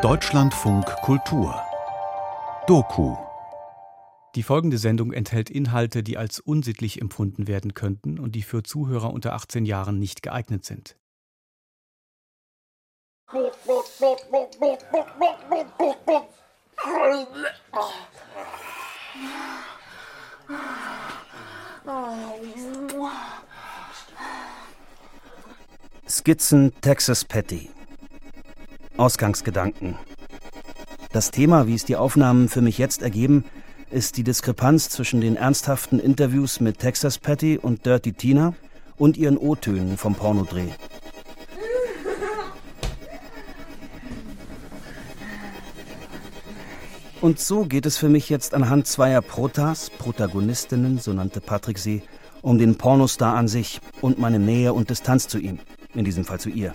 Deutschlandfunk Kultur Doku. Die folgende Sendung enthält Inhalte, die als unsittlich empfunden werden könnten und die für Zuhörer unter 18 Jahren nicht geeignet sind. Skizzen Texas Patty. Ausgangsgedanken. Das Thema, wie es die Aufnahmen für mich jetzt ergeben, ist die Diskrepanz zwischen den ernsthaften Interviews mit Texas Patty und Dirty Tina und ihren O-Tönen vom Pornodreh. Und so geht es für mich jetzt anhand zweier Protas, Protagonistinnen, so nannte Patrick sie, um den Pornostar an sich und meine Nähe und Distanz zu ihm, in diesem Fall zu ihr.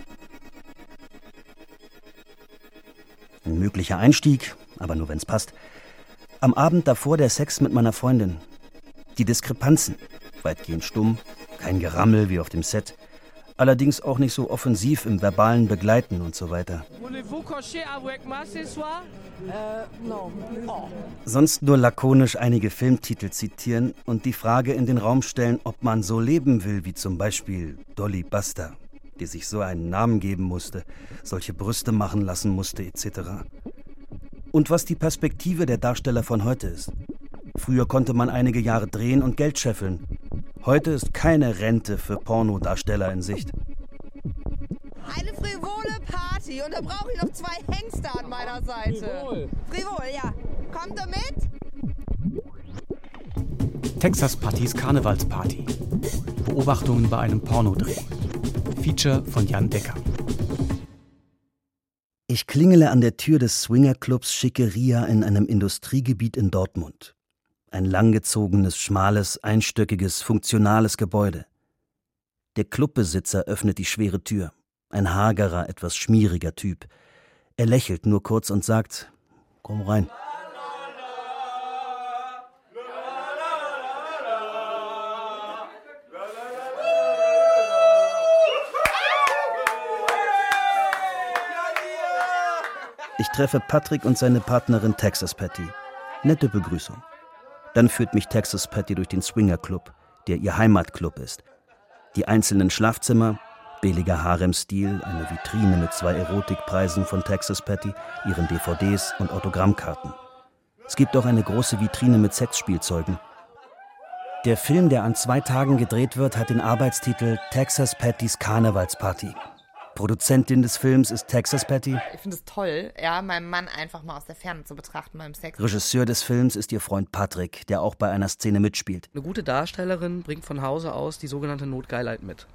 Ein möglicher Einstieg, aber nur wenn's passt. Am Abend davor der Sex mit meiner Freundin. Die Diskrepanzen. Weitgehend stumm, kein Gerammel wie auf dem Set. Allerdings auch nicht so offensiv im verbalen Begleiten und so weiter. Sonst nur lakonisch einige Filmtitel zitieren und die Frage in den Raum stellen, ob man so leben will wie zum Beispiel Dolly Buster, die sich so einen Namen geben musste, solche Brüste machen lassen musste etc. Und was die Perspektive der Darsteller von heute ist. Früher konnte man einige Jahre drehen und Geld scheffeln. Heute ist keine Rente für Pornodarsteller in Sicht. Eine frivole Party und da brauche ich noch zwei Hengster an meiner Seite. Frivol. Frivol, ja. Kommt ihr mit? Texas Pattys Karnevalsparty. Beobachtungen bei einem Pornodreh. Feature von Jan Decker. Ich klingele an der Tür des Swingerclubs Schickeria in einem Industriegebiet in Dortmund. Ein langgezogenes, schmales, einstöckiges, funktionales Gebäude. Der Clubbesitzer öffnet die schwere Tür. Ein hagerer, etwas schmieriger Typ. Er lächelt nur kurz und sagt: Komm rein. Ich treffe Patrick und seine Partnerin Texas Patty. Nette Begrüßung. Dann führt mich Texas Patty durch den Swingerclub, der ihr Heimatclub ist. Die einzelnen Schlafzimmer, billiger Haremstil, eine Vitrine mit zwei Erotikpreisen von Texas Patty, ihren DVDs und Autogrammkarten. Es gibt auch eine große Vitrine mit Sexspielzeugen. Der Film, der an 2 Tagen gedreht wird, hat den Arbeitstitel Texas Pattys Karnevalsparty. Produzentin des Films ist Texas Patty. Ich finde es toll, ja, meinen Mann einfach mal aus der Ferne zu betrachten beim Sex. Regisseur des Films ist ihr Freund Patrick, der auch bei einer Szene mitspielt. Eine gute Darstellerin bringt von Hause aus die sogenannte Notgeilheit mit.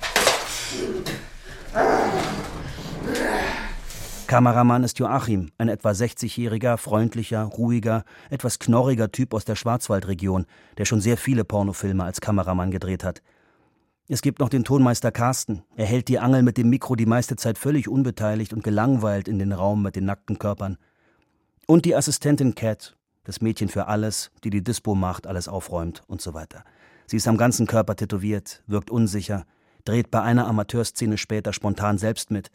Kameramann ist Joachim, ein etwa 60-jähriger, freundlicher, ruhiger, etwas knorriger Typ aus der Schwarzwaldregion, der schon sehr viele Pornofilme als Kameramann gedreht hat. Es gibt noch den Tonmeister Carsten. Er hält die Angel mit dem Mikro die meiste Zeit völlig unbeteiligt und gelangweilt in den Raum mit den nackten Körpern. Und die Assistentin Cat, das Mädchen für alles, die die Dispo macht, alles aufräumt und so weiter. Sie ist am ganzen Körper tätowiert, wirkt unsicher, dreht bei einer Amateurszene später spontan selbst mit.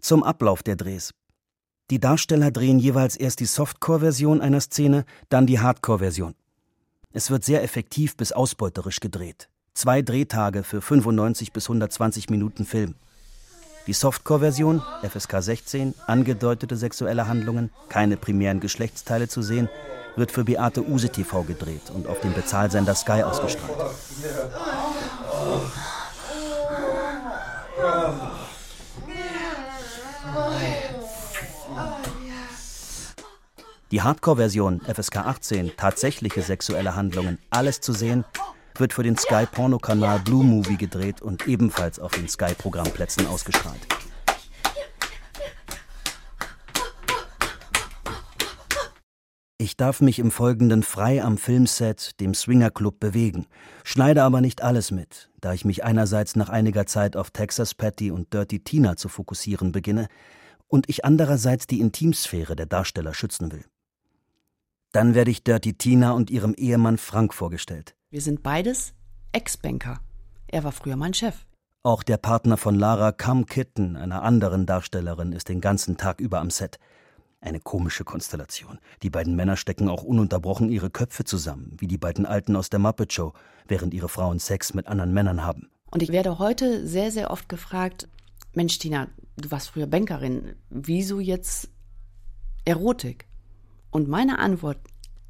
Zum Ablauf der Drehs. Die Darsteller drehen jeweils erst die Softcore-Version einer Szene, dann die Hardcore-Version. Es wird sehr effektiv bis ausbeuterisch gedreht. 2 Drehtage für 95 bis 120 Minuten Film. Die Softcore-Version, FSK 16, angedeutete sexuelle Handlungen, keine primären Geschlechtsteile zu sehen, wird für Beate Use-TV gedreht und auf dem Bezahlsender Sky ausgestrahlt. Die Hardcore-Version, FSK 18, tatsächliche sexuelle Handlungen, alles zu sehen, wird für den Sky-Porno-Kanal Blue Movie gedreht und ebenfalls auf den Sky-Programmplätzen ausgestrahlt. Ich darf mich im Folgenden frei am Filmset, dem Swingerclub, bewegen, schneide aber nicht alles mit, da ich mich einerseits nach einiger Zeit auf Texas Patty und Dirty Tina zu fokussieren beginne und ich andererseits die Intimsphäre der Darsteller schützen will. Dann werde ich Dirty Tina und ihrem Ehemann Frank vorgestellt. Wir sind beides Ex-Banker. Er war früher mein Chef. Auch der Partner von Lara Kam Kitten, einer anderen Darstellerin, ist den ganzen Tag über am Set. Eine komische Konstellation. Die beiden Männer stecken auch ununterbrochen ihre Köpfe zusammen, wie die beiden Alten aus der Muppet Show, während ihre Frauen Sex mit anderen Männern haben. Und ich werde heute sehr, sehr oft gefragt, Mensch Tina, du warst früher Bankerin, wieso jetzt Erotik? Und meine Antwort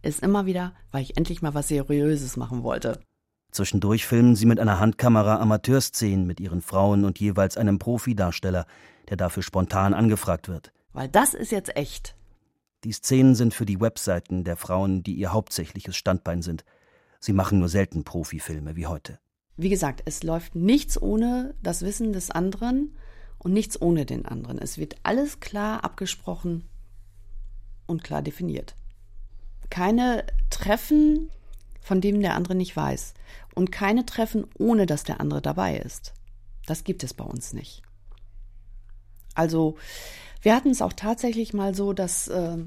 ist immer wieder, weil ich endlich mal was Seriöses machen wollte. Zwischendurch filmen sie mit einer Handkamera Amateurszenen mit ihren Frauen und jeweils einem Profidarsteller, der dafür spontan angefragt wird. Weil das ist jetzt echt. Die Szenen sind für die Webseiten der Frauen, die ihr hauptsächliches Standbein sind. Sie machen nur selten Profifilme wie heute. Wie gesagt, es läuft nichts ohne das Wissen des anderen und nichts ohne den anderen. Es wird alles klar abgesprochen und klar definiert. Keine Treffen, von dem der andere nicht weiß. Und keine Treffen, ohne dass der andere dabei ist. Das gibt es bei uns nicht. Also, wir hatten es auch tatsächlich mal so, dass er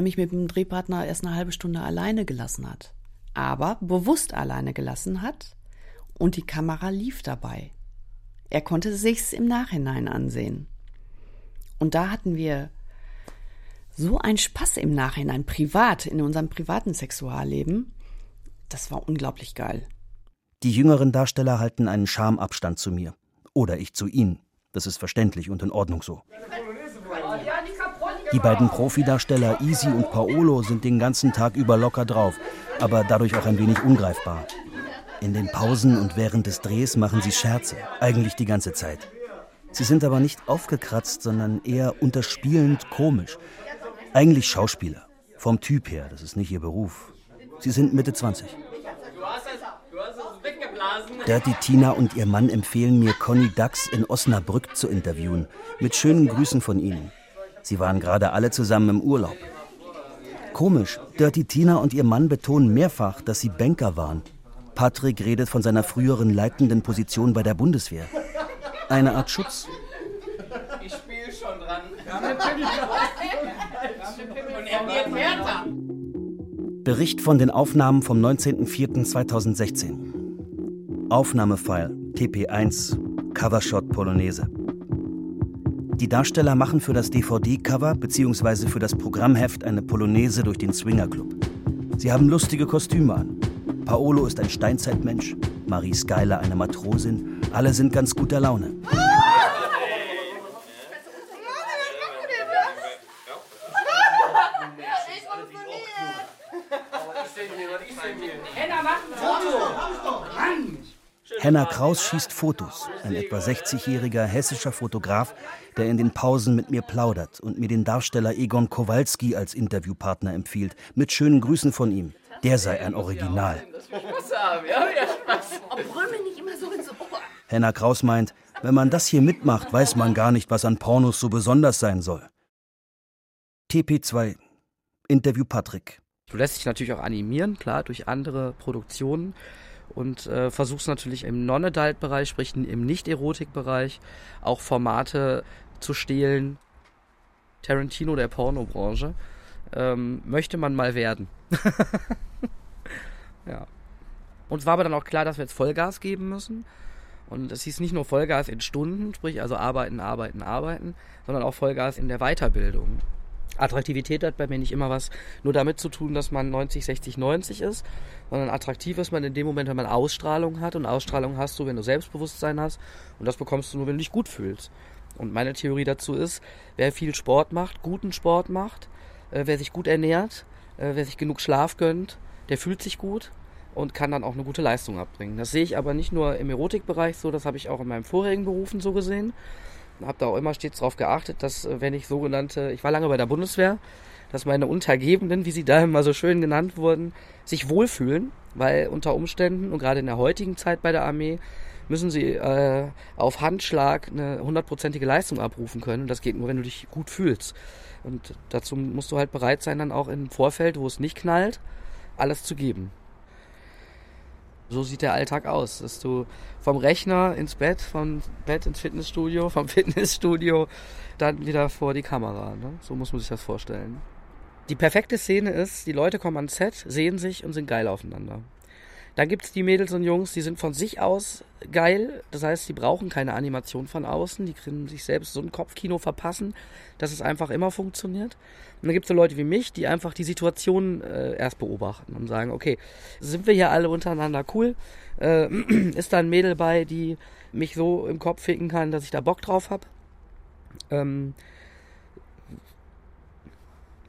mich mit dem Drehpartner erst eine halbe Stunde alleine gelassen hat. Aber bewusst alleine gelassen hat und die Kamera lief dabei. Er konnte sich's im Nachhinein ansehen. Und da hatten wir so einen Spaß im Nachhinein, privat, in unserem privaten Sexualleben. Das war unglaublich geil. Die jüngeren Darsteller halten einen Schamabstand zu mir. Oder ich zu ihnen. Das ist verständlich und in Ordnung so. Die beiden Profidarsteller Isi und Paolo sind den ganzen Tag über locker drauf, aber dadurch auch ein wenig ungreifbar. In den Pausen und während des Drehs machen sie Scherze, eigentlich die ganze Zeit. Sie sind aber nicht aufgekratzt, sondern eher unterspielend komisch. Eigentlich Schauspieler, vom Typ her, das ist nicht ihr Beruf. Sie sind Mitte 20. Dirty Tina und ihr Mann empfehlen mir, Conny Dachs in Osnabrück zu interviewen. Mit schönen Grüßen von ihnen. Sie waren gerade alle zusammen im Urlaub. Komisch, Dirty Tina und ihr Mann betonen mehrfach, dass sie Banker waren. Patrick redet von seiner früheren leitenden Position bei der Bundeswehr. Eine Art Schutz. Ich spiele schon dran. Und er wird härter. Bericht von den Aufnahmen vom 19.04.2016. Aufnahmefile TP1 Covershot Polonaise. Die Darsteller machen für das DVD-Cover bzw. für das Programmheft eine Polonaise durch den Swingerclub. Sie haben lustige Kostüme an. Paolo ist ein Steinzeitmensch, Marie Skyler eine Matrosin. Alle sind ganz guter Laune. Hanna Kraus schießt Fotos, ein etwa 60-jähriger hessischer Fotograf, der in den Pausen mit mir plaudert und mir den Darsteller Egon Kowalski als Interviewpartner empfiehlt, mit schönen Grüßen von ihm. Der sei ein Original. Hanna Kraus meint, wenn man das hier mitmacht, weiß man gar nicht, was an Pornos so besonders sein soll. TP2 Interview Patrick. Du lässt dich natürlich auch animieren, klar, durch andere Produktionen. Und versuchst natürlich im Non-Adult-Bereich, sprich im Nicht-Erotik-Bereich, auch Formate zu stehlen. Tarantino der Pornobranche. Möchte man mal werden. Ja. Uns war aber dann auch klar, dass wir jetzt Vollgas geben müssen. Und es hieß nicht nur Vollgas in Stunden, sprich also arbeiten, sondern auch Vollgas in der Weiterbildung. Attraktivität hat bei mir nicht immer was nur damit zu tun, dass man 90, 60, 90 ist, sondern attraktiv ist man in dem Moment, wenn man Ausstrahlung hat. Und Ausstrahlung hast du, wenn du Selbstbewusstsein hast. Und das bekommst du nur, wenn du dich gut fühlst. Und meine Theorie dazu ist, wer viel Sport macht, guten Sport macht, wer sich gut ernährt, wer sich genug Schlaf gönnt, der fühlt sich gut und kann dann auch eine gute Leistung abbringen. Das sehe ich aber nicht nur im Erotikbereich so, das habe ich auch in meinen vorherigen Berufen so gesehen. Habe da auch immer stets darauf geachtet, dass wenn ich sogenannte, ich war lange bei der Bundeswehr, dass meine Untergebenen, wie sie da immer so schön genannt wurden, sich wohlfühlen, weil unter Umständen und gerade in der heutigen Zeit bei der Armee müssen sie auf Handschlag eine 100%ige Leistung abrufen können. Und das geht nur, wenn du dich gut fühlst. Und dazu musst du halt bereit sein, dann auch im Vorfeld, wo es nicht knallt, alles zu geben. So sieht der Alltag aus, dass du vom Rechner ins Bett, vom Bett ins Fitnessstudio, vom Fitnessstudio dann wieder vor die Kamera. Ne? So muss man sich das vorstellen. Die perfekte Szene ist, die Leute kommen ans Set, sehen sich und sind geil aufeinander. Da gibt es die Mädels und Jungs, die sind von sich aus geil. Das heißt, die brauchen keine Animation von außen. Die können sich selbst so ein Kopfkino verpassen, dass es einfach immer funktioniert. Und dann gibt es so Leute wie mich, die einfach die Situation erst beobachten und sagen, okay, sind wir hier alle untereinander cool? Ist da ein Mädel bei, die mich so im Kopf ficken kann, dass ich da Bock drauf habe?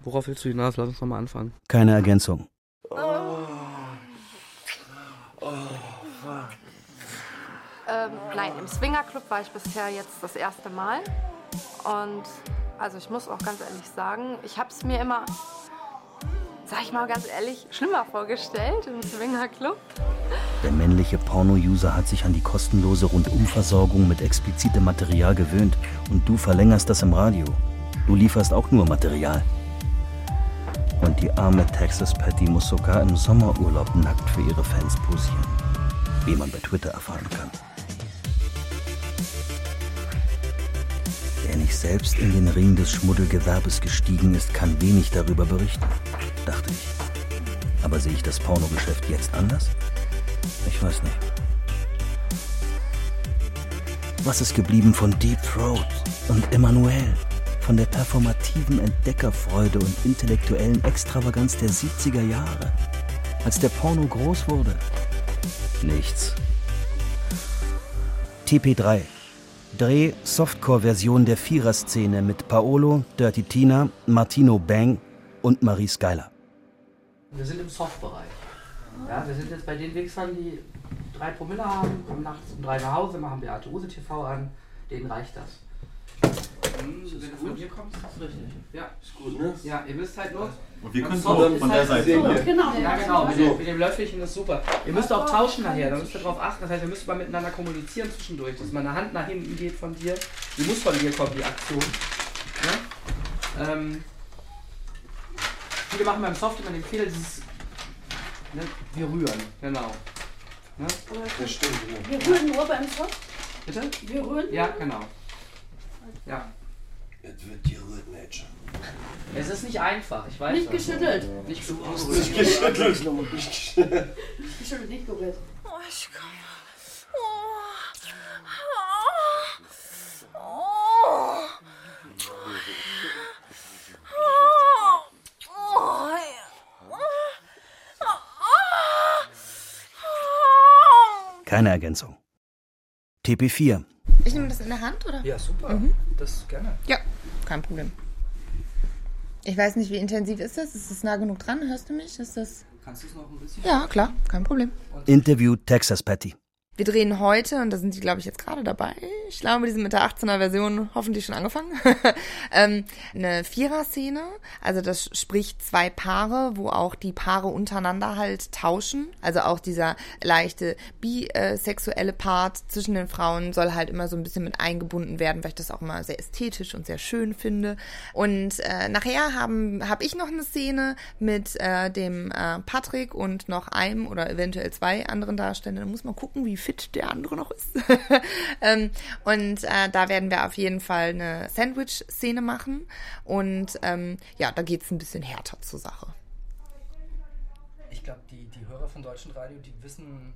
Worauf willst du hinaus? Lass uns nochmal anfangen. Keine Ergänzung. Nein, im Swingerclub war ich bisher jetzt das erste Mal. Und also ich muss auch ganz ehrlich sagen, ich habe es mir immer, sag ich mal ganz ehrlich, schlimmer vorgestellt im Swingerclub. Der männliche Porno-User hat sich an die kostenlose Rundumversorgung mit explizitem Material gewöhnt. Und du verlängerst das im Radio. Du lieferst auch nur Material. Und die arme Texas Patty muss sogar im Sommerurlaub nackt für ihre Fans posieren. Wie man bei Twitter erfahren kann. Wer nicht selbst in den Ring des Schmuddelgewerbes gestiegen ist, kann wenig darüber berichten, dachte ich. Aber sehe ich das Pornogeschäft jetzt anders? Ich weiß nicht. Was ist geblieben von Deep Throat und Emanuel? Von der performativen Entdeckerfreude und intellektuellen Extravaganz der 70er Jahre, als der Porno groß wurde? Nichts. TP3. Dreh-Softcore-Version der Vierer-Szene mit Paolo, Dirty Tina, Martino Bang und Marie Skyler. Wir sind im Soft-Bereich. Ja, wir sind jetzt bei den Wichsern, die 3 Promille haben, kommen nachts um 3 nach Hause, machen Beate Use-TV an, denen reicht das. Ist wenn du von mir kommst, ist das richtig. Ja, ist gut, ne? Ja, ihr müsst halt nur... Und wir können es auch von der Seite sehen. Genau. Ja, genau, mit dem Löffelchen ist super. Ihr müsst auch tauschen nachher, da müsst ihr drauf achten. Das heißt, ihr müsst mal miteinander kommunizieren zwischendurch, dass meine Hand nach hinten geht von dir. Die muss von dir kommen, die Aktion. Ne? Viele machen beim Soft immer den Fehler, dieses... Ne? Wir rühren, genau. Ne? Das stimmt. Wir rühren nur beim Soft? Bitte? Wir rühren? Ja, genau. Ja. Jetzt wird die Rührt-Nature. Es ist nicht einfach, ich weiß. Nicht geschüttelt. Ja. Nicht so ausgerührt. Nicht geschüttelt. Geschüttelt, nicht gerührt. Oh, ich komme. Oh. Oh. Oh. Oh. Keine Ergänzung. TP4. Ich nehme das in der Hand, oder? Ja, super. Mhm. Das gerne. Ja, kein Problem. Ich weiß nicht, wie intensiv ist das? Ist das nah genug dran? Hörst du mich? Ist das... Kannst du es noch ein bisschen? Ja, klar, kein Problem. Und Interview Texas Patty. Wir drehen heute, und da sind die, glaube ich, jetzt gerade dabei. Ich glaube, die sind mit der 18er-Version hoffentlich schon angefangen. Eine Vierer-Szene, also das spricht 2 Paare, wo auch die Paare untereinander halt tauschen. Also auch dieser leichte bisexuelle Part zwischen den Frauen soll halt immer so ein bisschen mit eingebunden werden, weil ich das auch immer sehr ästhetisch und sehr schön finde. Und nachher hab ich noch eine Szene mit dem Patrick und noch einem oder eventuell 2 anderen Darstellenden. Da muss man gucken, wie fit der andere noch ist. Und da werden wir auf jeden Fall eine Sandwich-Szene machen. Und ja, da geht es ein bisschen härter zur Sache. Ich glaube, die Hörer von Deutschen Radio, die wissen...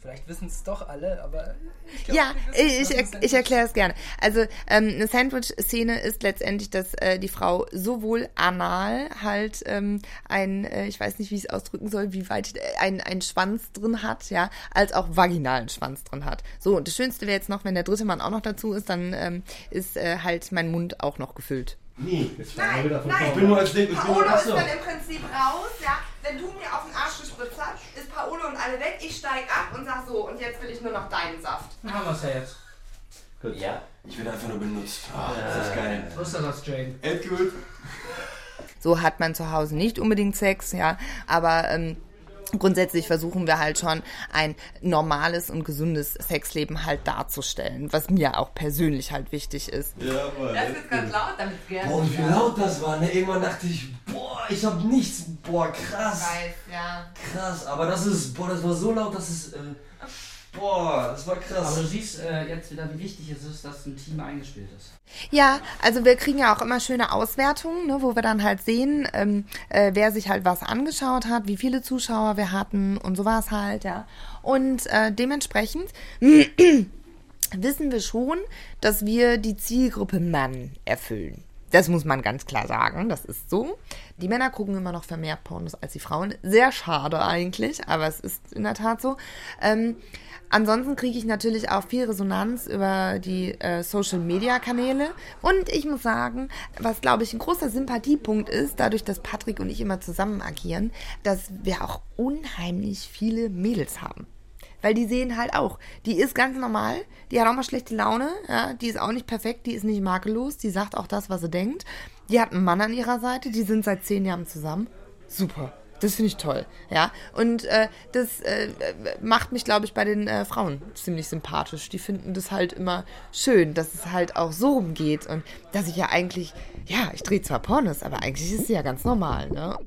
Vielleicht wissen es doch alle, aber... Ich glaub, ja, ich erkläre es gerne. Also eine Sandwich-Szene ist letztendlich, dass die Frau sowohl anal halt ich weiß nicht, wie ich es ausdrücken soll, wie weit einen Schwanz drin hat, ja, als auch vaginalen Schwanz drin hat. So, und das Schönste wäre jetzt noch, wenn der dritte Mann auch noch dazu ist, dann ist halt mein Mund auch noch gefüllt. Nee, jetzt nein, wieder nein, ich bin nur als Leben. Paolo ist dann im Prinzip raus, ja. Wenn du mir auf den Arsch gespritzt hast, ist Paolo und alle weg, ich steig ab und sag so, und jetzt will ich nur noch deinen Saft. Haben wir es ja jetzt. Gut. Ja. Ich werde einfach nur benutzt. Oh, das ist geil. Was ist das, Jane? Endgut. So hat man zu Hause nicht unbedingt Sex, ja, aber... grundsätzlich versuchen wir halt schon, ein normales und gesundes Sexleben halt darzustellen, was mir auch persönlich halt wichtig ist. Ja, Mann. Das ist ganz laut, damit gerne. Boah, wie laut das war, ne? Irgendwann dachte ich, boah, ich hab nichts, boah, krass. Ich weiß, ja. Krass, aber das ist, boah, das war so laut, dass es, Boah, das war krass. Aber du siehst jetzt wieder, wie wichtig es ist, dass ein Team eingespielt ist. Ja, also wir kriegen ja auch immer schöne Auswertungen, ne, wo wir dann halt sehen, wer sich halt was angeschaut hat, wie viele Zuschauer wir hatten und so war es halt, ja. Und dementsprechend wissen wir schon, dass wir die Zielgruppe Mann erfüllen. Das muss man ganz klar sagen, das ist so. Die Männer gucken immer noch vermehrt Pornos als die Frauen. Sehr schade eigentlich, aber es ist in der Tat so. Ansonsten kriege ich natürlich auch viel Resonanz über die Social-Media-Kanäle. Und ich muss sagen, was, glaube ich, ein großer Sympathiepunkt ist, dadurch, dass Patrick und ich immer zusammen agieren, dass wir auch unheimlich viele Mädels haben. Weil die sehen halt auch, die ist ganz normal, die hat auch mal schlechte Laune, ja, die ist auch nicht perfekt, die ist nicht makellos, die sagt auch das, was sie denkt. Die hat einen Mann an ihrer Seite, die sind seit 10 Jahren zusammen. Super, das finde ich toll, ja. Und das macht mich, glaube ich, bei den Frauen ziemlich sympathisch. Die finden das halt immer schön, dass es halt auch so rumgeht und dass ich ja eigentlich, ja, ich drehe zwar Pornos, aber eigentlich ist sie ja ganz normal, ne?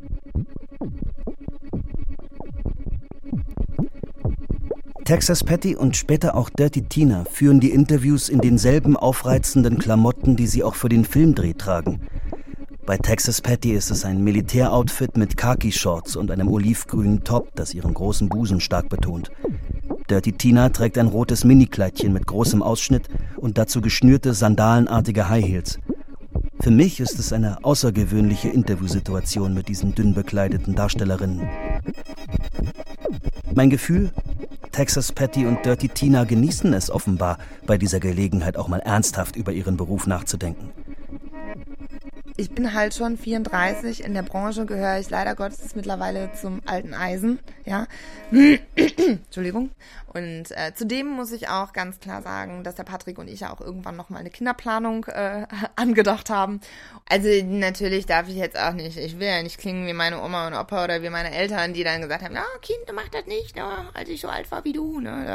Texas Patty und später auch Dirty Tina führen die Interviews in denselben aufreizenden Klamotten, die sie auch für den Filmdreh tragen. Bei Texas Patty ist es ein Militäroutfit mit Khaki-Shorts und einem olivgrünen Top, das ihren großen Busen stark betont. Dirty Tina trägt ein rotes Minikleidchen mit großem Ausschnitt und dazu geschnürte, sandalenartige High Heels. Für mich ist es eine außergewöhnliche Interviewsituation mit diesen dünn bekleideten Darstellerinnen. Mein Gefühl? Texas Patty und Dirty Tina genießen es offenbar, bei dieser Gelegenheit auch mal ernsthaft über ihren Beruf nachzudenken. Ich bin halt schon 34, in der Branche gehöre ich leider Gottes mittlerweile zum alten Eisen, ja. Entschuldigung. Und zudem muss ich auch ganz klar sagen, dass der Patrick und ich ja auch irgendwann nochmal eine Kinderplanung angedacht haben. Also natürlich darf ich jetzt auch nicht, ich will ja nicht klingen wie meine Oma und Opa oder wie meine Eltern, die dann gesagt haben, oh, Kind, du machst das nicht, ne, als ich so alt war wie du, ne.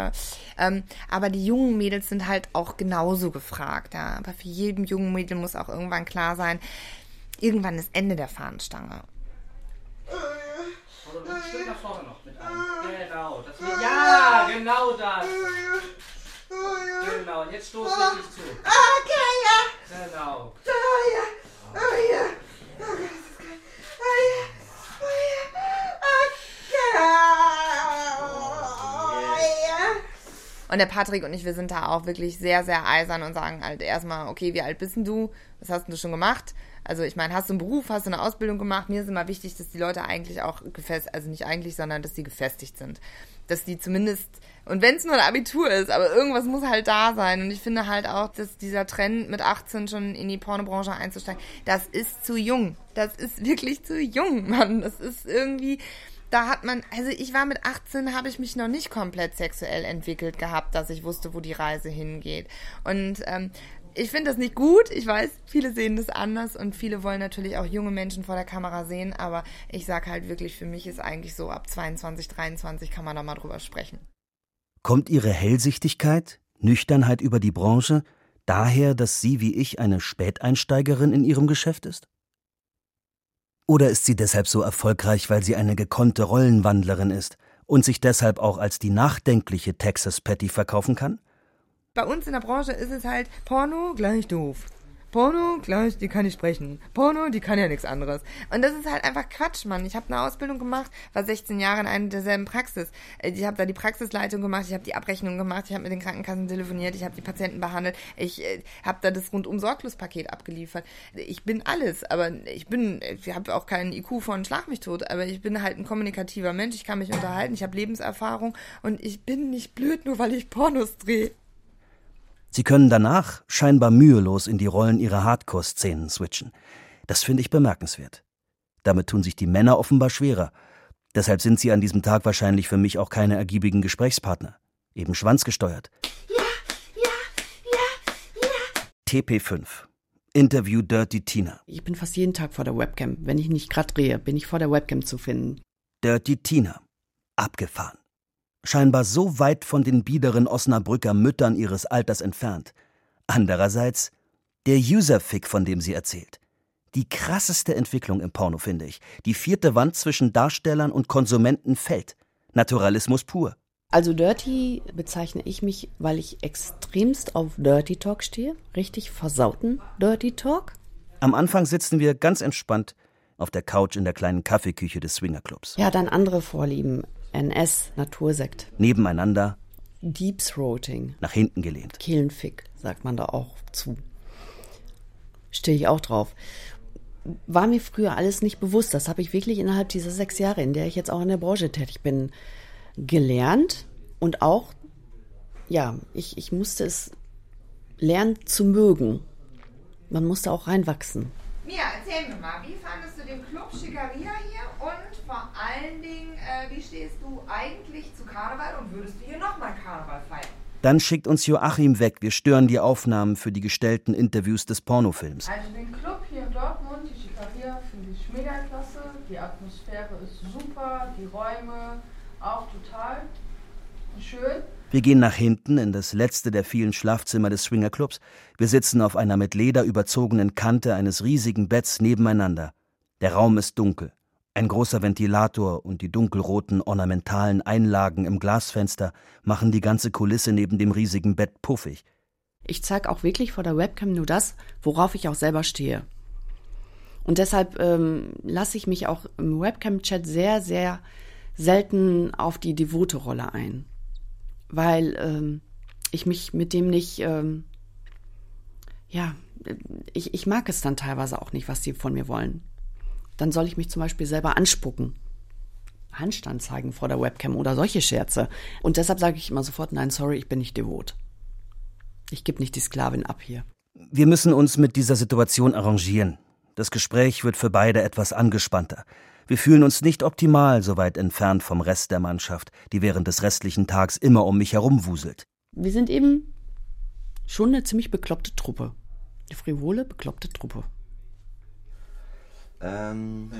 Ja. Aber die jungen Mädels sind halt auch genauso gefragt, ja. Aber für jeden jungen Mädel muss auch irgendwann klar sein, irgendwann ist Ende der Fahnenstange. Oder du schön nach vorne noch mit einem. Genau. Das wird, ja, genau das. Genau, und jetzt stoß wirklich zu. Okay, ja. Genau. Oh ja, oh ja. Oh Gott, das ist geil. Oh ja, oh ja. Okay. Oh ja. Und der Patrick und ich, wir sind da auch wirklich sehr, sehr eisern und sagen halt erstmal, okay, wie alt bist denn du? Was hast denn du schon gemacht? Also ich meine, hast du einen Beruf, hast du eine Ausbildung gemacht? Mir ist immer wichtig, dass die Leute eigentlich auch gefestigt, also nicht eigentlich, sondern dass die gefestigt sind. Dass die zumindest, und wenn es nur ein Abitur ist, aber irgendwas muss halt da sein. Und ich finde halt auch, dass dieser Trend mit 18 schon in die Pornobranche einzusteigen, das ist zu jung. Das ist wirklich zu jung, Mann. Das ist irgendwie... Da hat man, also ich war mit 18, habe ich mich noch nicht komplett sexuell entwickelt gehabt, dass ich wusste, wo die Reise hingeht. Und ich finde das nicht gut. Ich weiß, viele sehen das anders und viele wollen natürlich auch junge Menschen vor der Kamera sehen. Aber ich sage halt wirklich, für mich ist eigentlich so, ab 22, 23 kann man da mal drüber sprechen. Kommt Ihre Hellsichtigkeit, Nüchternheit über die Branche daher, dass sie wie ich eine Späteinsteigerin in ihrem Geschäft ist? Oder ist sie deshalb so erfolgreich, weil sie eine gekonnte Rollenwandlerin ist und sich deshalb auch als die nachdenkliche Texas Patty verkaufen kann? Bei uns in der Branche ist es halt Porno gleich doof. Porno gleich, die kann nicht sprechen. Porno, die kann ja nichts anderes. Und das ist halt einfach Quatsch, Mann. Ich habe eine Ausbildung gemacht, war 16 Jahre in einer derselben Praxis. Ich habe da die Praxisleitung gemacht, ich habe die Abrechnung gemacht, ich habe mit den Krankenkassen telefoniert, ich habe die Patienten behandelt, ich habe da das Rundum-Sorglos-Paket abgeliefert. Ich bin alles, aber ich habe auch keinen IQ von Schlag mich tot, aber ich bin halt ein kommunikativer Mensch, ich kann mich unterhalten, ich habe Lebenserfahrung und ich bin nicht blöd, nur weil ich Pornos drehe. Sie können danach scheinbar mühelos in die Rollen ihrer Hardcore-Szenen switchen. Das finde ich bemerkenswert. Damit tun sich die Männer offenbar schwerer. Deshalb sind sie an diesem Tag wahrscheinlich für mich auch keine ergiebigen Gesprächspartner. Eben schwanzgesteuert. Ja. TP5. Interview Dirty Tina. Ich bin fast jeden Tag vor der Webcam. Wenn ich nicht gerade drehe, bin ich vor der Webcam zu finden. Dirty Tina. Abgefahren. Scheinbar so weit von den biederen Osnabrücker Müttern ihres Alters entfernt. Andererseits der Userfick, von dem sie erzählt. Die krasseste Entwicklung im Porno, finde ich. Die vierte Wand zwischen Darstellern und Konsumenten fällt. Naturalismus pur. Also Dirty bezeichne ich mich, weil ich extremst auf Dirty Talk stehe. Richtig versauten Dirty Talk. Am Anfang sitzen wir ganz entspannt auf der Couch in der kleinen Kaffeeküche des Swingerclubs. Ja, dann andere Vorlieben. NS, Natursekt. Nebeneinander. Deep Throating. Nach hinten gelehnt. Kehlenfick, sagt man da auch zu. Stehe ich auch drauf. War mir früher alles nicht bewusst. Das habe ich wirklich innerhalb dieser 6 Jahre, in der ich jetzt auch in der Branche tätig bin, gelernt. Und auch, ja, ich musste es lernen zu mögen. Man musste auch reinwachsen. Mia, erzähl mir mal, wie fandest du den Club Schickeria hier und vor allen Dingen, wie stehst du eigentlich zu Karneval und würdest du hier nochmal Karneval feiern? Dann schickt uns Joachim weg, wir stören die Aufnahmen für die gestellten Interviews des Pornofilms. Also den Club hier in Dortmund, die Schickeria, finde ich mega klasse, die Atmosphäre ist super, die Räume auch total schön. Wir gehen nach hinten in das letzte der vielen Schlafzimmer des Swingerclubs. Wir sitzen auf einer mit Leder überzogenen Kante eines riesigen Betts nebeneinander. Der Raum ist dunkel. Ein großer Ventilator und die dunkelroten ornamentalen Einlagen im Glasfenster machen die ganze Kulisse neben dem riesigen Bett puffig. Ich zeige auch wirklich vor der Webcam nur das, worauf ich auch selber stehe. Und deshalb lasse ich mich auch im Webcam-Chat sehr, sehr selten auf die devote Rolle ein. Weil ich mich mit dem nicht, ich mag es dann teilweise auch nicht, was die von mir wollen. Dann soll ich mich zum Beispiel selber anspucken, Handstand zeigen vor der Webcam oder solche Scherze. Und deshalb sage ich immer sofort, nein, sorry, ich bin nicht devot. Ich gebe nicht die Sklavin ab hier. Wir müssen uns mit dieser Situation arrangieren. Das Gespräch wird für beide etwas angespannter. Wir fühlen uns nicht optimal so weit entfernt vom Rest der Mannschaft, die während des restlichen Tags immer um mich herumwuselt. Wir sind eben schon eine ziemlich bekloppte Truppe. Eine frivole, bekloppte Truppe. Genau.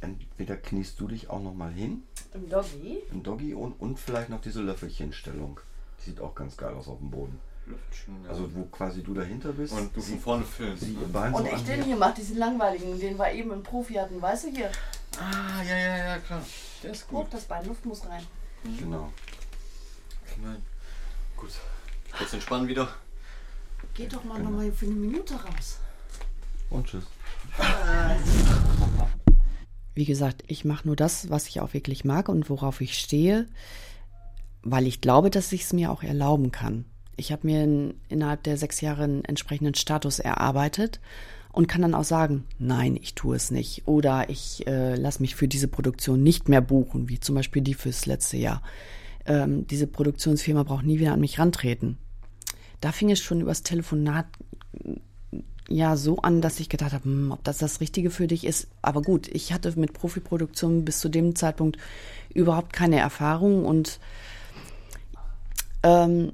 Entweder kniest du dich auch nochmal hin. Im Doggy? Im Doggy und vielleicht noch diese Löffelchenstellung. Die sieht auch ganz geil aus auf dem Boden. Ja. Also wo quasi du dahinter bist. Und du von vorne filmst. Und ich den hier mache, diesen langweiligen, den wir eben im Profi hatten, weißt du hier? Ah, ja, klar. Der ist gut. Guck, das Bein, Luft muss rein. Mhm. Genau. Nein. Gut. Jetzt entspannen wieder. Geh doch mal nochmal für eine Minute raus. Und tschüss. Wie gesagt, ich mache nur das, was ich auch wirklich mag und worauf ich stehe, weil ich glaube, dass ich es mir auch erlauben kann. Ich habe mir innerhalb der 6 Jahre einen entsprechenden Status erarbeitet und kann dann auch sagen, nein, ich tue es nicht. Oder ich lasse mich für diese Produktion nicht mehr buchen, wie zum Beispiel die fürs letzte Jahr. Diese Produktionsfirma braucht nie wieder an mich rantreten. Da fing es schon übers Telefonat ja so an, dass ich gedacht habe, ob das das Richtige für dich ist. Aber gut, ich hatte mit Profiproduktionen bis zu dem Zeitpunkt überhaupt keine Erfahrung und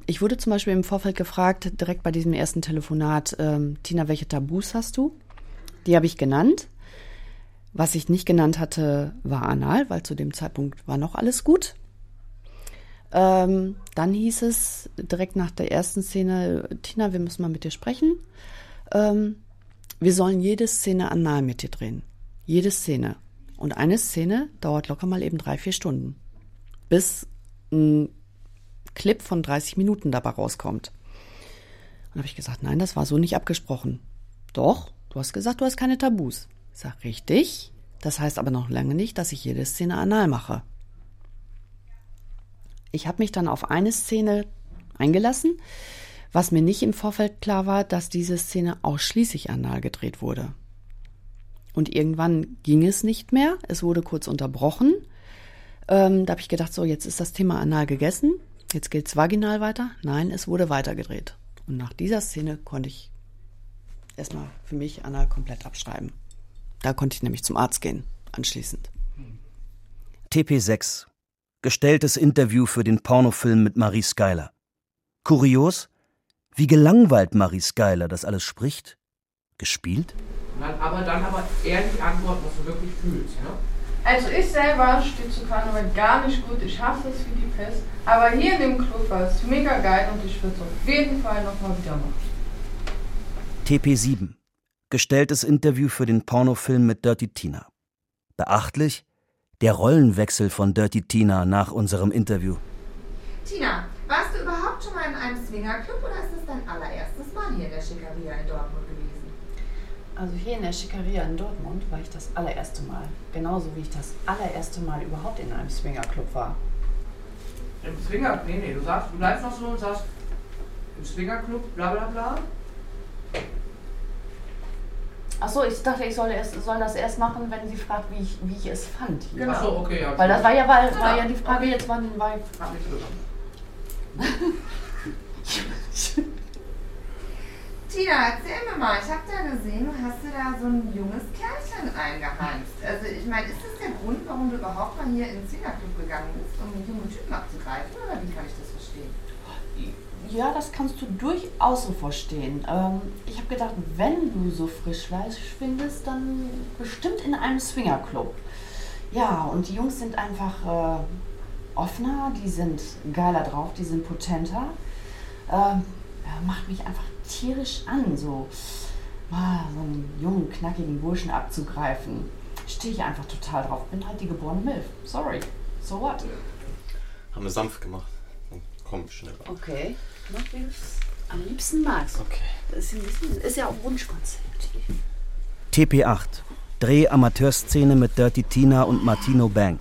ich wurde zum Beispiel im Vorfeld gefragt, direkt bei diesem ersten Telefonat, Tina, welche Tabus hast du? Die habe ich genannt. Was ich nicht genannt hatte, war anal, weil zu dem Zeitpunkt war noch alles gut. Dann hieß es direkt nach der ersten Szene, Tina, wir müssen mal mit dir sprechen. Wir sollen jede Szene anal mit dir drehen. Jede Szene. Und eine Szene dauert locker mal eben 3-4 Stunden. Bis ein Clip von 30 Minuten dabei rauskommt. Und habe ich gesagt, nein, das war so nicht abgesprochen. Doch, du hast gesagt, du hast keine Tabus. Ich sage, richtig. Das heißt aber noch lange nicht, dass ich jede Szene anal mache. Ich habe mich dann auf eine Szene eingelassen, was mir nicht im Vorfeld klar war, dass diese Szene ausschließlich anal gedreht wurde. Und irgendwann ging es nicht mehr. Es wurde kurz unterbrochen. Da habe ich gedacht, so, jetzt ist das Thema anal gegessen. Jetzt gilt es vaginal weiter. Nein, es wurde weitergedreht. Und nach dieser Szene konnte ich erstmal für mich anal komplett abschreiben. Da konnte ich nämlich zum Arzt gehen, anschließend. TP6. Gestelltes Interview für den Pornofilm mit Marie Skyler. Kurios, wie gelangweilt Marie Skyler das alles spricht. Gespielt? Dann aber ehrlich antworten, was du wirklich fühlst, ne? Also ich selber stehe zu Karneval gar nicht gut, ich hasse es wie die Pest, aber hier in dem Club war es mega geil und ich würde es auf jeden Fall nochmal wieder machen. TP7. Gestelltes Interview für den Pornofilm mit Dirty Tina. Beachtlich, der Rollenwechsel von Dirty Tina nach unserem Interview. Tina, warst du überhaupt schon mal in einem Swingerclub oder ist es dein allererstes Mal hier in der Schickeria in Dortmund gewesen? Also hier in der Schickeria in Dortmund war ich das allererste Mal. Genauso wie ich das allererste Mal überhaupt in einem Swingerclub war. Im Swingerclub? Nee, du bleibst noch so und sagst im Swingerclub bla bla bla. Achso, ich dachte, ich soll das erst machen, wenn sie fragt, wie ich es fand. Hier. Genau. Achso, okay, ja. Weil das war ja, war ja die Frage, okay. Jetzt wann war ich. Hab nichts gesagt. Tina, erzähl mir mal, ich hab da gesehen, du hast dir da so ein junges Kerlchen eingeheimst. Also, ich meine, ist das der Grund, warum du überhaupt mal hier in den Swingerclub gegangen bist, um einen jungen Typen abzugreifen? Oder wie kann ich das verstehen? Ja, das kannst du durchaus so verstehen. Ich habe gedacht, wenn du so Frischfleisch findest, dann bestimmt in einem Swingerclub. Ja, und die Jungs sind einfach offener, die sind geiler drauf, die sind potenter. Macht mich einfach tierisch an, so mal so einen jungen, knackigen Burschen abzugreifen. Stehe ich einfach total drauf. Bin halt die geborene Milf. Sorry. So what? Haben wir sanft gemacht. Komm, schneller. Okay. Mach, wie du es am liebsten magst. Okay. Das ist ja auch ein Wunschkonzept. TP8. Dreh Amateurszene mit Dirty Tina und Martino Bang.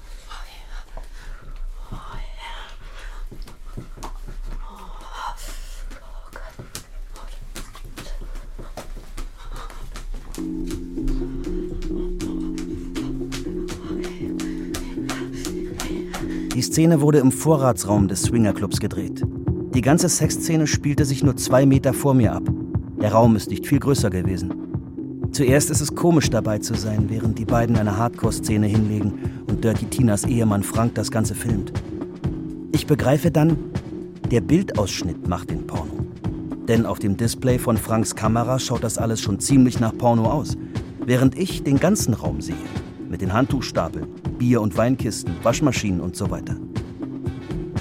Die Szene wurde im Vorratsraum des Swingerclubs gedreht. Die ganze Sexszene spielte sich nur 2 Meter vor mir ab. Der Raum ist nicht viel größer gewesen. Zuerst ist es komisch dabei zu sein, während die beiden eine Hardcore-Szene hinlegen und Dirty Tinas Ehemann Frank das Ganze filmt. Ich begreife dann, der Bildausschnitt macht den Porno. Denn auf dem Display von Franks Kamera schaut das alles schon ziemlich nach Porno aus, während ich den ganzen Raum sehe. Mit den Handtuchstapeln, Bier- und Weinkisten, Waschmaschinen und so weiter.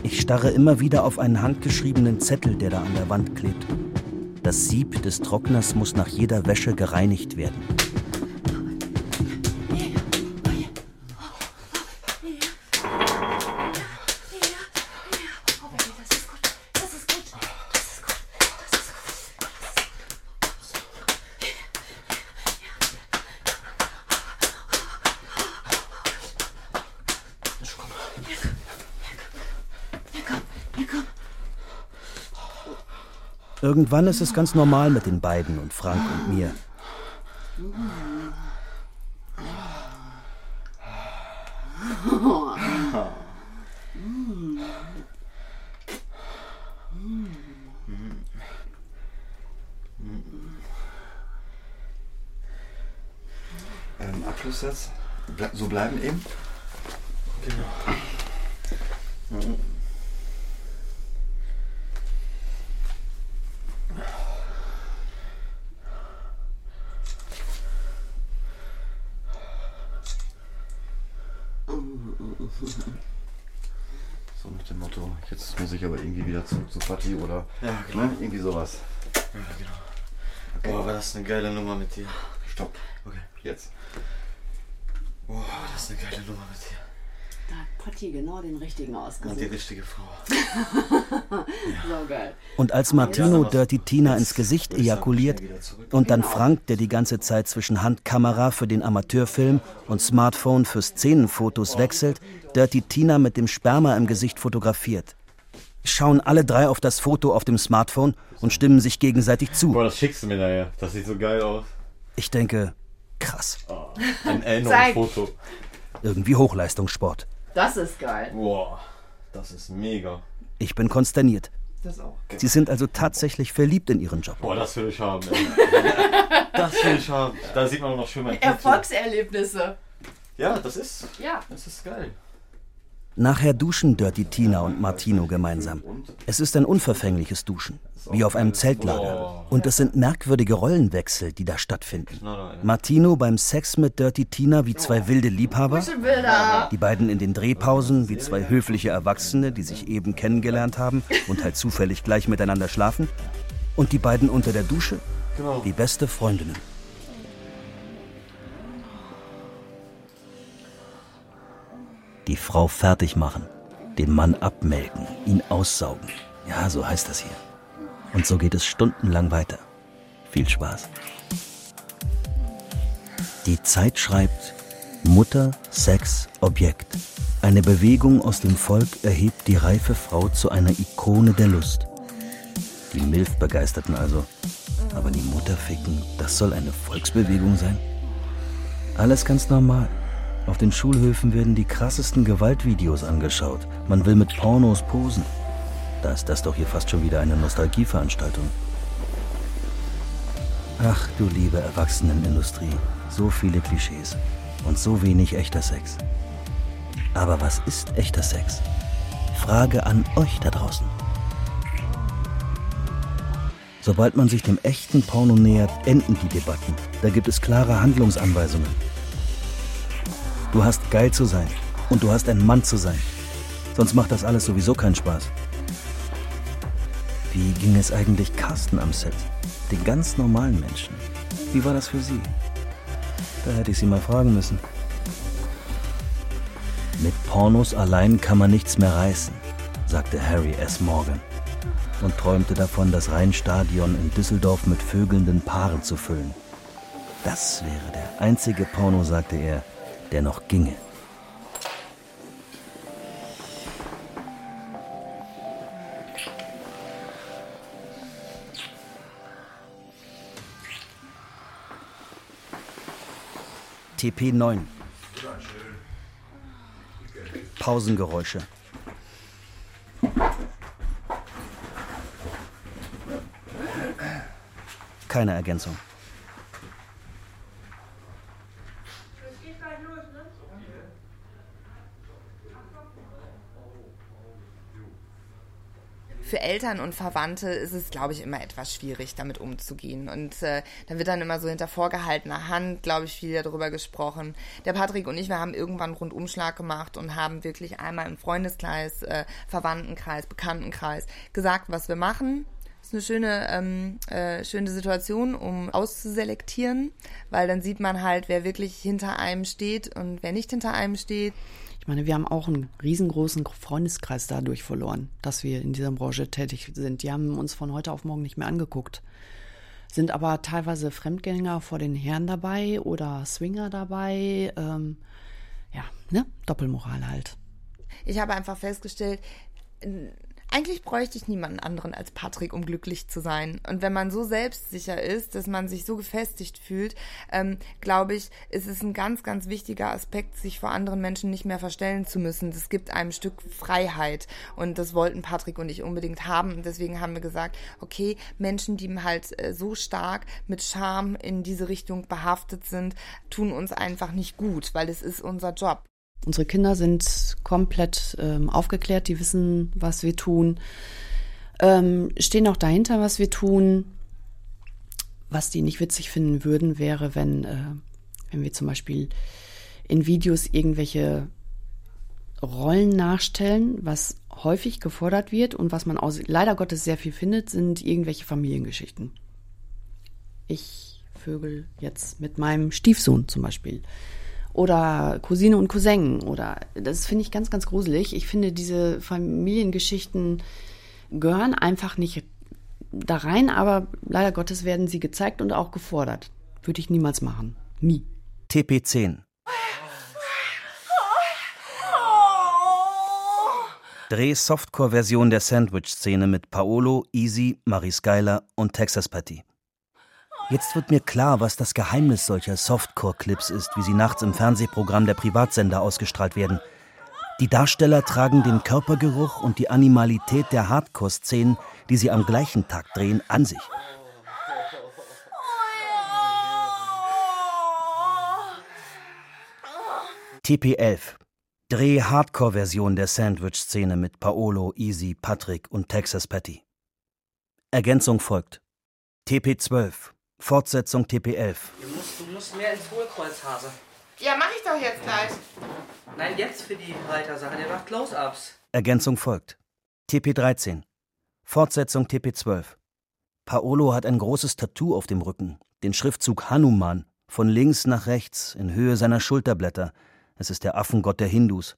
Ich starre immer wieder auf einen handgeschriebenen Zettel, der da an der Wand klebt. Das Sieb des Trockners muss nach jeder Wäsche gereinigt werden. Irgendwann ist es ganz normal mit den beiden und Frank und mir. Abschluss jetzt. So bleiben eben. Genau. Mhm. So nach dem Motto, jetzt muss ich aber irgendwie wieder zurück zu Patty oder ja, genau. Ne, irgendwie sowas. Ja, genau. Okay. Boah, war das eine geile Nummer mit dir. Stopp. Okay, jetzt. Boah, war das eine geile Nummer mit dir. Da hat Patty genau den richtigen ausgesucht. Und die richtige Frau. Ja. So geil. Und als Martino Dirty Tina ins Gesicht ejakuliert und dann Frank, der die ganze Zeit zwischen Handkamera für den Amateurfilm und Smartphone für Szenenfotos wechselt, Dirty Tina mit dem Sperma im Gesicht fotografiert. Schauen alle 3 auf das Foto auf dem Smartphone und stimmen sich gegenseitig zu. Boah, das schickst du mir daher. Das sieht so geil aus. Ich denke, krass. Oh, ein Erinnerungsfoto. Irgendwie Hochleistungssport. Das ist geil. Boah, das ist mega. Ich bin konsterniert. Das auch. Sie sind also tatsächlich verliebt in ihren Job. Boah, das will ich haben. Das will ich haben. Da sieht man noch schön mein Erfolgserlebnisse. Ja, das ist geil. Nachher duschen Dirty Tina und Martino gemeinsam. Es ist ein unverfängliches Duschen, wie auf einem Zeltlager. Und es sind merkwürdige Rollenwechsel, die da stattfinden. Martino beim Sex mit Dirty Tina wie 2 wilde Liebhaber. Die beiden in den Drehpausen wie 2 höfliche Erwachsene, die sich eben kennengelernt haben und halt zufällig gleich miteinander schlafen. Und die beiden unter der Dusche wie beste Freundinnen. die Frau fertig machen, den Mann abmelken, ihn aussaugen. Ja, so heißt das hier. Und so geht es stundenlang weiter. Viel Spaß. Die Zeit schreibt: Mutter, Sex, Objekt. Eine Bewegung aus dem Volk erhebt die reife Frau zu einer Ikone der Lust. Die MILF-Begeisterten also. Aber die Mutter ficken, das soll eine Volksbewegung sein? Alles ganz normal. Auf den Schulhöfen werden die krassesten Gewaltvideos angeschaut. Man will mit Pornos posen. Da ist das doch hier fast schon wieder eine Nostalgieveranstaltung. Ach du liebe Erwachsenenindustrie, so viele Klischees und so wenig echter Sex. Aber was ist echter Sex? Frage an euch da draußen. Sobald man sich dem echten Porno nähert, enden die Debatten. Da gibt es klare Handlungsanweisungen. Du hast geil zu sein und du hast ein Mann zu sein. Sonst macht das alles sowieso keinen Spaß. Wie ging es eigentlich Carsten am Set? Den ganz normalen Menschen. Wie war das für sie? Da hätte ich sie mal fragen müssen. Mit Pornos allein kann man nichts mehr reißen, sagte Harry S. Morgan und träumte davon, das Rheinstadion in Düsseldorf mit vögelnden Paaren zu füllen. Das wäre der einzige Porno, sagte er, der noch ginge. TP9. Pausengeräusche. Keine Ergänzung. Es geht gleich los, ne? Für Eltern und Verwandte ist es, glaube ich, immer etwas schwierig, damit umzugehen. Und da wird dann immer so hinter vorgehaltener Hand, glaube ich, viel darüber gesprochen. Der Patrick und ich, wir haben irgendwann einen Rundumschlag gemacht und haben wirklich einmal im Freundeskreis, Verwandtenkreis, Bekanntenkreis gesagt, was wir machen. Das ist eine schöne Situation, um auszuselektieren, weil dann sieht man halt, wer wirklich hinter einem steht und wer nicht hinter einem steht. Ich meine, wir haben auch einen riesengroßen Freundeskreis dadurch verloren, dass wir in dieser Branche tätig sind. Die haben uns von heute auf morgen nicht mehr angeguckt. Sind aber teilweise Fremdgänger vor den Herren dabei oder Swinger dabei. Ja, ne? Doppelmoral halt. Ich habe einfach festgestellt, eigentlich bräuchte ich niemanden anderen als Patrick, um glücklich zu sein. Und wenn man so selbstsicher ist, dass man sich so gefestigt fühlt, glaube ich, ist es ein ganz, ganz wichtiger Aspekt, sich vor anderen Menschen nicht mehr verstellen zu müssen. Das gibt einem ein Stück Freiheit. Und das wollten Patrick und ich unbedingt haben. Und deswegen haben wir gesagt, okay, Menschen, die halt so stark mit Scham in diese Richtung behaftet sind, tun uns einfach nicht gut, weil es ist unser Job. Unsere Kinder sind komplett aufgeklärt, die wissen, was wir tun, stehen auch dahinter, was wir tun. Was die nicht witzig finden würden, wäre, wenn wir zum Beispiel in Videos irgendwelche Rollen nachstellen, was häufig gefordert wird und was man leider Gottes sehr viel findet, sind irgendwelche Familiengeschichten. Ich vögel jetzt mit meinem Stiefsohn zum Beispiel. Oder Cousine und Cousin. Oder das finde ich ganz, ganz gruselig. Ich finde, diese Familiengeschichten gehören einfach nicht da rein, aber leider Gottes werden sie gezeigt und auch gefordert. Würde ich niemals machen. Nie. TP10. Dreh-Softcore-Version der Sandwich-Szene mit Paolo, Easy, Marie Skyler und Texas Patty. Jetzt wird mir klar, was das Geheimnis solcher Softcore-Clips ist, wie sie nachts im Fernsehprogramm der Privatsender ausgestrahlt werden. Die Darsteller tragen den Körpergeruch und die Animalität der Hardcore-Szenen, die sie am gleichen Tag drehen, an sich. TP11. Dreh-Hardcore-Version der Sandwich-Szene mit Paolo, Easy, Patrick und Texas Patty. Ergänzung folgt. TP12. Fortsetzung TP11. Du musst mehr ins Hohlkreuzhase. Ja, mach ich doch jetzt gleich. Nein, jetzt für die Reitersache. Der macht Close-Ups. Ergänzung folgt. TP13. Fortsetzung TP12. Paolo hat ein großes Tattoo auf dem Rücken. Den Schriftzug Hanuman. Von links nach rechts, in Höhe seiner Schulterblätter. Es ist der Affengott der Hindus.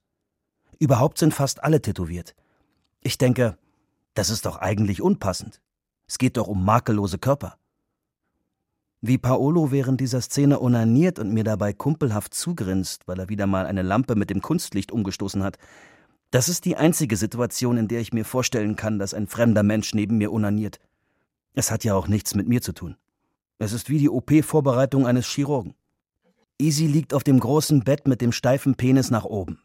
Überhaupt sind fast alle tätowiert. Ich denke, das ist doch eigentlich unpassend. Es geht doch um makellose Körper. Wie Paolo während dieser Szene onaniert und mir dabei kumpelhaft zugrinst, weil er wieder mal eine Lampe mit dem Kunstlicht umgestoßen hat. Das ist die einzige Situation, in der ich mir vorstellen kann, dass ein fremder Mensch neben mir onaniert. Es hat ja auch nichts mit mir zu tun. Es ist wie die OP-Vorbereitung eines Chirurgen. Isi liegt auf dem großen Bett mit dem steifen Penis nach oben.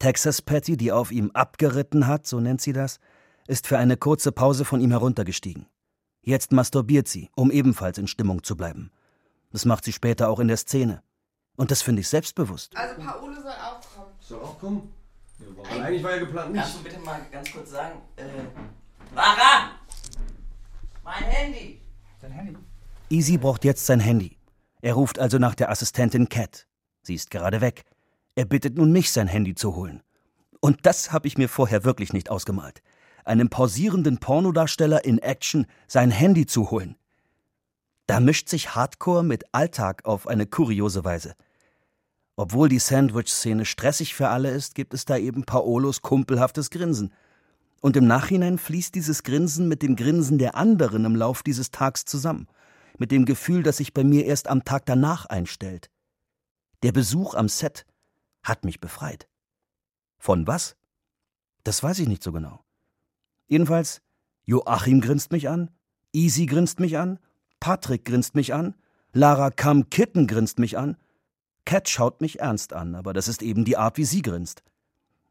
Texas Patty, die auf ihm abgeritten hat, so nennt sie das, ist für eine kurze Pause von ihm heruntergestiegen. Jetzt masturbiert sie, um ebenfalls in Stimmung zu bleiben. Das macht sie später auch in der Szene. Und das finde ich selbstbewusst. Also Paolo soll auch kommen. Soll auch kommen? Ja, eigentlich war ja geplant nicht. Kannst du bitte mal ganz kurz sagen, Lara! Mein Handy! Dein Handy? Isi braucht jetzt sein Handy. Er ruft also nach der Assistentin Cat. Sie ist gerade weg. Er bittet nun mich, sein Handy zu holen. Und das habe ich mir vorher wirklich nicht ausgemalt. Einem pausierenden Pornodarsteller in Action sein Handy zu holen. Da mischt sich Hardcore mit Alltag auf eine kuriose Weise. Obwohl die Sandwich-Szene stressig für alle ist, gibt es da eben Paolos kumpelhaftes Grinsen. Und im Nachhinein fließt dieses Grinsen mit dem Grinsen der anderen im Lauf dieses Tags zusammen. Mit dem Gefühl, das sich bei mir erst am Tag danach einstellt. Der Besuch am Set hat mich befreit. Von was? Das weiß ich nicht so genau. Jedenfalls, Joachim grinst mich an, Isi grinst mich an, Patrick grinst mich an, Lara Kam Kitten grinst mich an, Cat schaut mich ernst an, aber das ist eben die Art, wie sie grinst.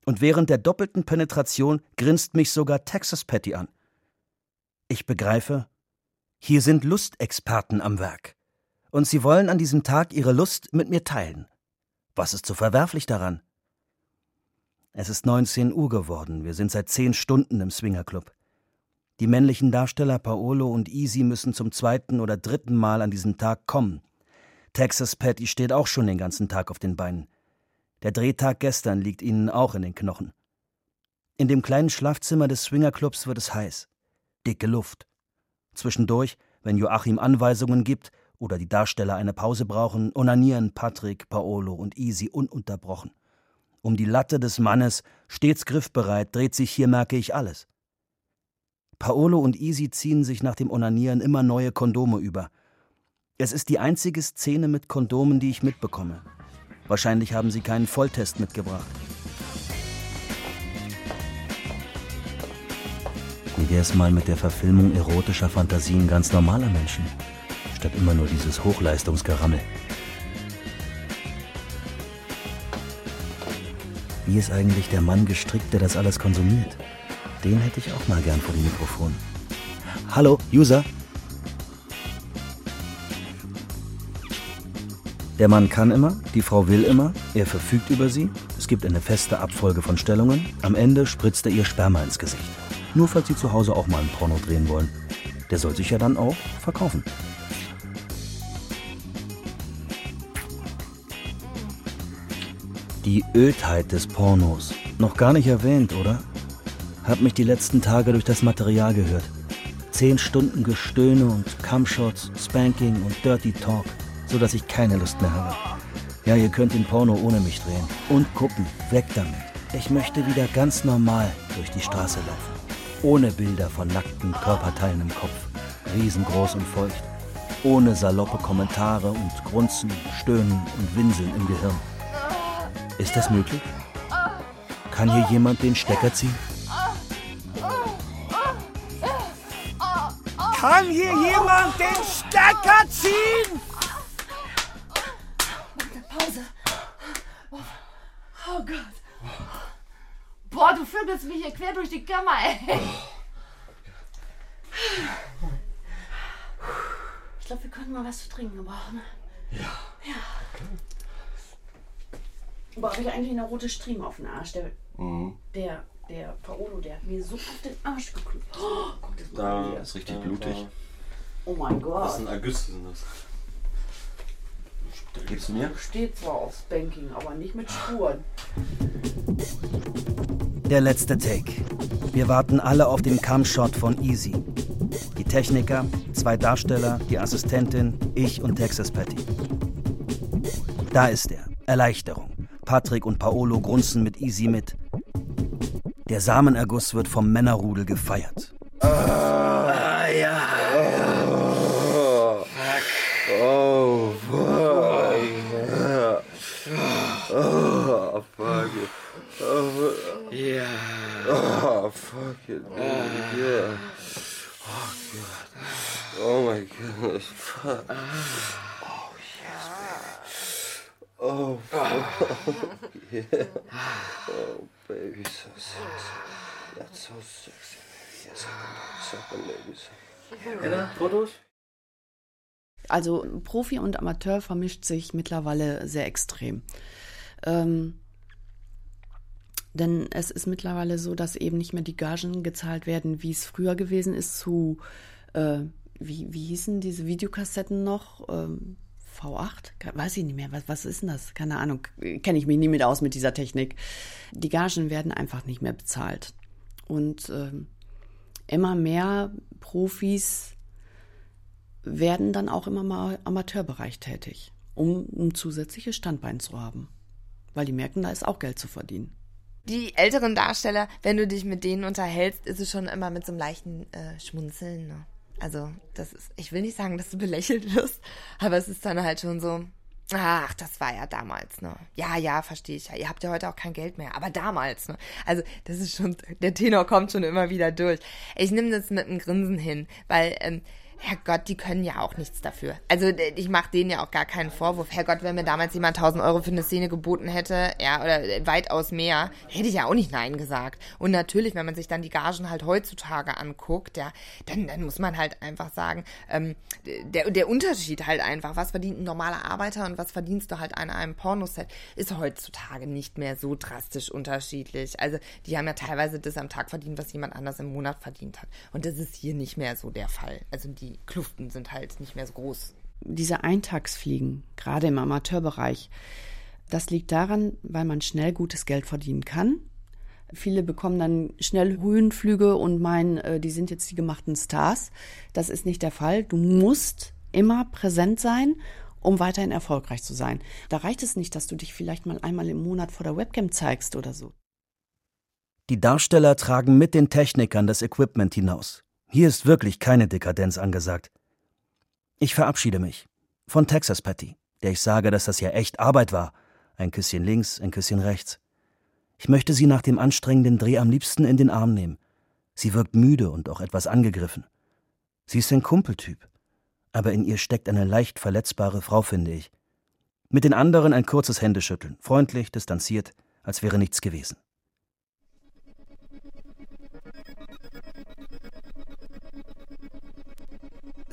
Und während der doppelten Penetration grinst mich sogar Texas Patty an. Ich begreife, hier sind Lustexperten am Werk. Und sie wollen an diesem Tag ihre Lust mit mir teilen. Was ist so verwerflich daran? Es ist 19 Uhr geworden, wir sind seit 10 Stunden im Swingerclub. Die männlichen Darsteller Paolo und Isi müssen zum 2. oder 3. Mal an diesem Tag kommen. Texas Patty steht auch schon den ganzen Tag auf den Beinen. Der Drehtag gestern liegt ihnen auch in den Knochen. In dem kleinen Schlafzimmer des Swingerclubs wird es heiß. Dicke Luft. Zwischendurch, wenn Joachim Anweisungen gibt oder die Darsteller eine Pause brauchen, onanieren Patrick, Paolo und Isi ununterbrochen. Um die Latte des Mannes, stets griffbereit, dreht sich hier, merke ich, alles. Paolo und Isi ziehen sich nach dem Onanieren immer neue Kondome über. Es ist die einzige Szene mit Kondomen, die ich mitbekomme. Wahrscheinlich haben sie keinen Volltest mitgebracht. Wie wäre es mal mit der Verfilmung erotischer Fantasien ganz normaler Menschen? Statt immer nur dieses Hochleistungsgerammel. Wie ist eigentlich der Mann gestrickt, der das alles konsumiert? Den hätte ich auch mal gern vor dem Mikrofon. Hallo, User. Der Mann kann immer, die Frau will immer, er verfügt über sie, es gibt eine feste Abfolge von Stellungen, am Ende spritzt er ihr Sperma ins Gesicht. Nur falls sie zu Hause auch mal einen Porno drehen wollen. Der soll sich ja dann auch verkaufen. Die Ödheit des Pornos. Noch gar nicht erwähnt, oder? Hab mich die letzten Tage durch das Material gehört. 10 Stunden Gestöhne und Cumshots, Spanking und Dirty Talk, sodass ich keine Lust mehr habe. Ja, ihr könnt den Porno ohne mich drehen. Und gucken, weg damit. Ich möchte wieder ganz normal durch die Straße laufen. Ohne Bilder von nackten Körperteilen im Kopf. Riesengroß und feucht. Ohne saloppe Kommentare und Grunzen, Stöhnen und Winseln im Gehirn. Ist das möglich? Kann hier jemand den Stecker ziehen? Kann hier jemand den Stecker ziehen? Pause. Oh Gott. Boah, du vögelst mich hier quer durch die Kammer, ey. Ich glaube, wir könnten mal was zu trinken gebrauchen. Ja. Aber habe ich eigentlich einen roten Striemen auf den Arsch? Der Paolo, der hat mir so auf den Arsch geklopft. Oh, Gott, das da ist richtig blutig. Da. Oh mein Gott. Das sind Ergüsse, sind das. Gibt's mir? Steht zwar auf Spanking, aber nicht mit Spuren. Der letzte Take. Wir warten alle auf den Cam-Shot von Isi. Die Techniker, 2 Darsteller, die Assistentin, ich und Texas Patty. Da ist er. Erleichterung. Patrick und Paolo grunzen mit Isi mit. Der Samenerguss wird vom Männerrudel gefeiert. Ah, ja. Oh, fuck. Oh, fuck. Oh, fuck. Ja. Oh, fuck it. Oh, yeah. Oh, God. Oh, my goodness. Fuck. Oh, yes, baby. Oh, fuck. Yeah. Oh, baby, so sexy. That's so sexy, baby. Yes, I can do something, baby. Oder? Fotos? Also, Profi und Amateur vermischt sich mittlerweile sehr extrem. Denn es ist mittlerweile so, dass eben nicht mehr die Gagen gezahlt werden, wie es früher gewesen ist zu, wie hießen diese Videokassetten noch? V8? Weiß ich nicht mehr. Was ist denn das? Keine Ahnung. Kenne ich mich nie mit aus mit dieser Technik. Die Gagen werden einfach nicht mehr bezahlt. Und immer mehr Profis werden dann auch immer mal im Amateurbereich tätig, um ein zusätzliches Standbein zu haben. Weil die merken, da ist auch Geld zu verdienen. Die älteren Darsteller, wenn du dich mit denen unterhältst, ist es schon immer mit so einem leichten Schmunzeln. Ne? Also, das ist, ich will nicht sagen, dass du belächelt wirst, aber es ist dann halt schon so, ach, das war ja damals, ne? Ja, verstehe ich ja. Ihr habt ja heute auch kein Geld mehr, aber damals, ne? Also, das ist schon, der Tenor kommt schon immer wieder durch. Ich nehme das mit einem Grinsen hin, weil, Herrgott, die können ja auch nichts dafür. Also ich mache denen ja auch gar keinen Vorwurf. Herrgott, wenn mir damals jemand 1.000 Euro für eine Szene geboten hätte, ja, oder weitaus mehr, hätte ich ja auch nicht Nein gesagt. Und natürlich, wenn man sich dann die Gagen halt heutzutage anguckt, ja, dann muss man halt einfach sagen, der Unterschied halt einfach, was verdient ein normaler Arbeiter und was verdienst du halt an einem Pornoset, ist heutzutage nicht mehr so drastisch unterschiedlich. Also die haben ja teilweise das am Tag verdient, was jemand anders im Monat verdient hat. Und das ist hier nicht mehr so der Fall. Also die Kluften sind halt nicht mehr so groß. Diese Eintagsfliegen, gerade im Amateurbereich, das liegt daran, weil man schnell gutes Geld verdienen kann. Viele bekommen dann schnell Höhenflüge und meinen, die sind jetzt die gemachten Stars. Das ist nicht der Fall. Du musst immer präsent sein, um weiterhin erfolgreich zu sein. Da reicht es nicht, dass du dich vielleicht mal einmal im Monat vor der Webcam zeigst oder so. Die Darsteller tragen mit den Technikern das Equipment hinaus. Hier ist wirklich keine Dekadenz angesagt. Ich verabschiede mich von Texas Patty, der ich sage, dass das ja echt Arbeit war. Ein Küsschen links, ein Küsschen rechts. Ich möchte sie nach dem anstrengenden Dreh am liebsten in den Arm nehmen. Sie wirkt müde und auch etwas angegriffen. Sie ist ein Kumpeltyp, aber in ihr steckt eine leicht verletzbare Frau, finde ich. Mit den anderen ein kurzes Händeschütteln, freundlich, distanziert, als wäre nichts gewesen.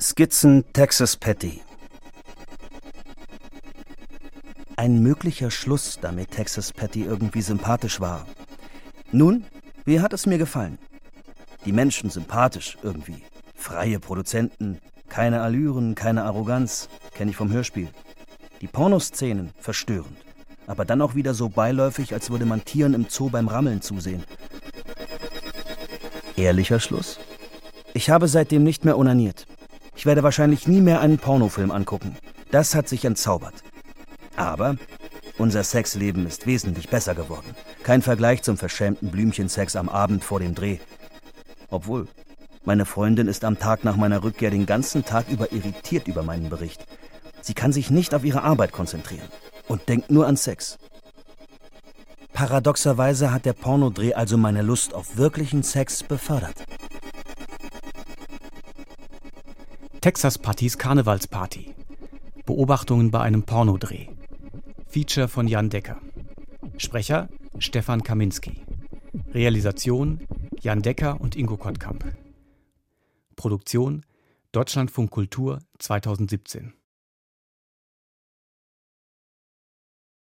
Skizzen Texas Patty. Ein möglicher Schluss, damit Texas Patty irgendwie sympathisch war. Nun, wie hat es mir gefallen? Die Menschen sympathisch irgendwie. Freie Produzenten, keine Allüren, keine Arroganz, kenne ich vom Hörspiel. Die Pornoszenen verstörend, aber dann auch wieder so beiläufig, als würde man Tieren im Zoo beim Rammeln zusehen. Ehrlicher Schluss? Ich habe seitdem nicht mehr onaniert. Ich werde wahrscheinlich nie mehr einen Pornofilm angucken. Das hat sich entzaubert. Aber unser Sexleben ist wesentlich besser geworden. Kein Vergleich zum verschämten Blümchensex am Abend vor dem Dreh. Obwohl, meine Freundin ist am Tag nach meiner Rückkehr den ganzen Tag über irritiert über meinen Bericht. Sie kann sich nicht auf ihre Arbeit konzentrieren und denkt nur an Sex. Paradoxerweise hat der Pornodreh also meine Lust auf wirklichen Sex befördert. Texas Pattys Karnevalsparty. Beobachtungen bei einem Pornodreh. Feature von Jan Decker. Sprecher Stefan Kaminski. Realisation Jan Decker und Ingo Kontkamp. Produktion Deutschlandfunk Kultur 2017.